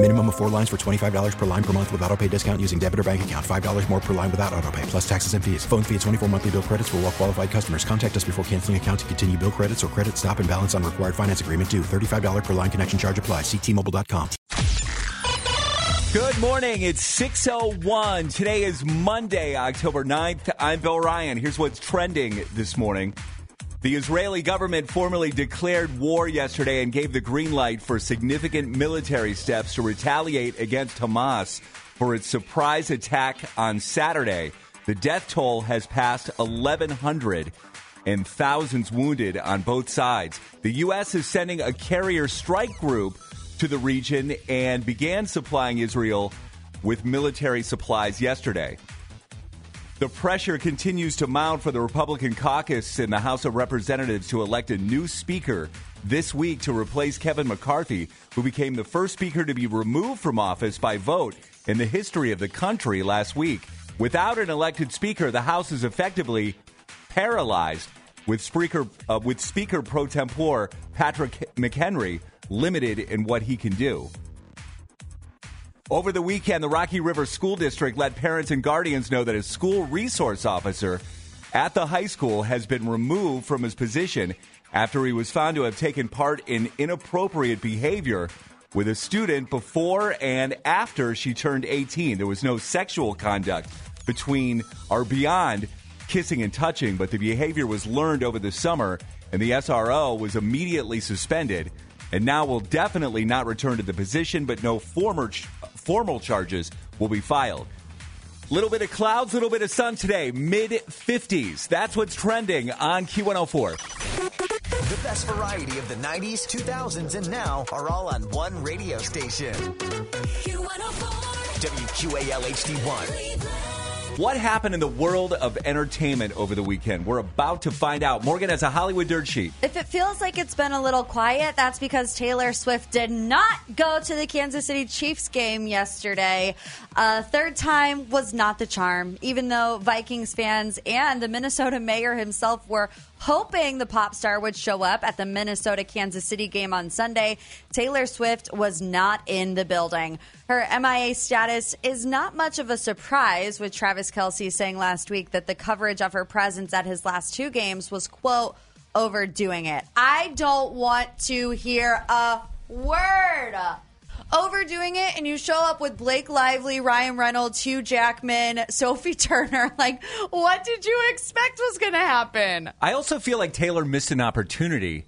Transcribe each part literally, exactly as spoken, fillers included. Minimum of four lines for twenty-five dollars per line per month with autopay discount using debit or bank account. five dollars more per line without autopay, plus taxes and fees. Phone fee at twenty-four monthly bill credits for well qualified customers. Contact us before canceling account to continue bill credits or credit stop and balance on required finance agreement due. thirty-five dollars per line connection charge applies. See T Mobile dot com. Good morning. It's six oh one. Today is Monday, October ninth. I'm Bill Ryan. Here's what's trending this morning. The Israeli government formally declared war yesterday and gave the green light for significant military steps to retaliate against Hamas for its surprise attack on Saturday. The death toll has passed eleven hundred and thousands wounded on both sides. The U S is sending a carrier strike group to the region and began supplying Israel with military supplies yesterday. The pressure continues to mount for the Republican caucus in the House of Representatives to elect a new speaker this week to replace Kevin McCarthy, who became the first speaker to be removed from office by vote in the history of the country last week. Without an elected speaker, the House is effectively paralyzed, with Speaker, uh, with Speaker pro tempore Patrick McHenry limited in what he can do. Over the weekend, the Rocky River School District let parents and guardians know that a school resource officer at the high school has been removed from his position after he was found to have taken part in inappropriate behavior with a student before and after she turned eighteen. There was no sexual conduct between or beyond kissing and touching, but the behavior was learned over the summer, and the S R O was immediately suspended and now will definitely not return to the position, but no former ch- formal charges will be filed. Little bit of clouds, little bit of sun today, mid fifties. That's what's trending on Q one oh four. The best variety of the nineties, two thousands, and now are all on one radio station. Q one oh four. W Q A L H D one. What happened in the world of entertainment over the weekend? We're about to find out. Morgan has a Hollywood dirt sheet. If it feels like it's been a little quiet, that's because Taylor Swift did not go to the Kansas City Chiefs game yesterday. Uh, third time was not the charm, even though Vikings fans and the Minnesota mayor himself were hoping the pop star would show up at the Minnesota-Kansas City game on Sunday. Taylor Swift was not in the building. Her M I A status is not much of a surprise, with Travis Kelce saying last week that the coverage of her presence at his last two games was, quote, overdoing it. I don't want to hear a word. Overdoing it, and you show up with Blake Lively, Ryan Reynolds, Hugh Jackman, Sophie Turner. Like, what did you expect was going to happen? I also feel like Taylor missed an opportunity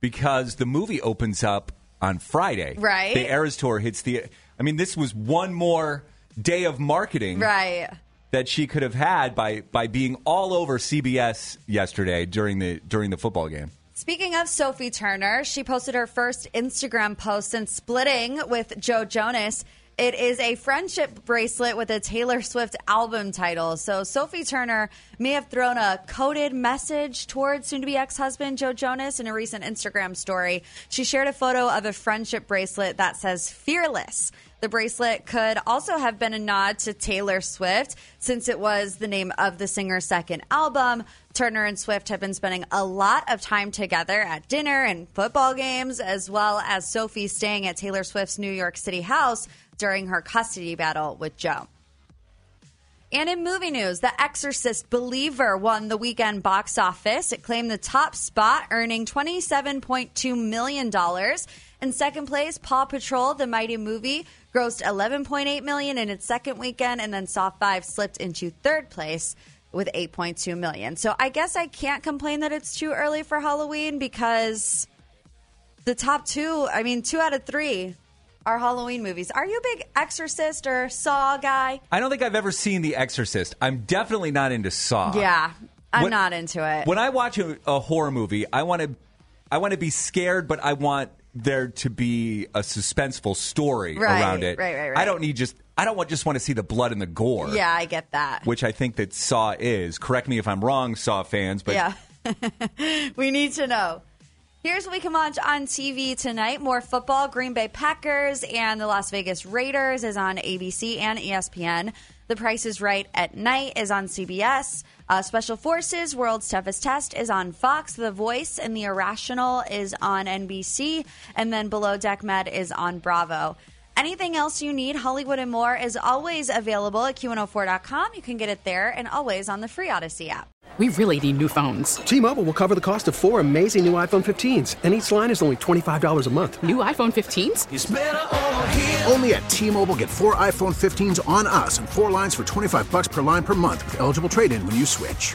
because the movie opens up on Friday. Right. The Eras Tour hits the... I mean, this was one more day of marketing. Right. That she could have had by, by being all over C B S yesterday during the during the football game. Speaking of Sophie Turner, she posted her first Instagram post since splitting with Joe Jonas. It is a friendship bracelet with a Taylor Swift album title. So Sophie Turner may have thrown a coded message towards soon-to-be ex-husband Joe Jonas in a recent Instagram story. She shared a photo of a friendship bracelet that says Fearless. The bracelet could also have been a nod to Taylor Swift, since it was the name of the singer's second album. Turner and Swift have been spending a lot of time together at dinner and football games, as well as Sophie staying at Taylor Swift's New York City house during her custody battle with Joe. And in movie news, The Exorcist: Believer won the weekend box office. It claimed the top spot, earning twenty-seven point two million dollars. In second place, Paw Patrol, the Mighty Movie, grossed eleven point eight million dollars in its second weekend, and then Saw five slipped into third place with eight point two million dollars. So I guess I can't complain that it's too early for Halloween, because the top two, I mean, two out of three our Halloween movies. Are you a big Exorcist or Saw guy? I don't think I've ever seen The Exorcist. I'm definitely not into Saw. Yeah, I'm when, not into it. When I watch a, a horror movie, I want to I want to be scared, but I want there to be a suspenseful story right, around it. Right, right, right. I don't need just I don't want just want to see the blood and the gore. Yeah, I get that. Which I think that Saw is. Correct me if I'm wrong, Saw fans, but yeah. We need to know. Here's what we can watch on T V tonight. More football. Green Bay Packers and the Las Vegas Raiders is on A B C and E S P N. The Price is Right at night is on C B S. Uh, Special Forces World's Toughest Test is on Fox. The Voice and The Irrational is on N B C. And then Below Deck Med is on Bravo. Anything else you need, Hollywood and more, is always available at Q one oh four dot com. You can get it there and always on the free Odyssey app. We really need new phones. T-Mobile will cover the cost of four amazing new iPhone fifteens, and each line is only twenty-five dollars a month. New iPhone fifteens? It's better over here. Only at T-Mobile, get four iPhone fifteens on us and four lines for twenty-five dollars per line per month with eligible trade-in when you switch.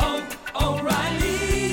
oh, oh, O'Reilly.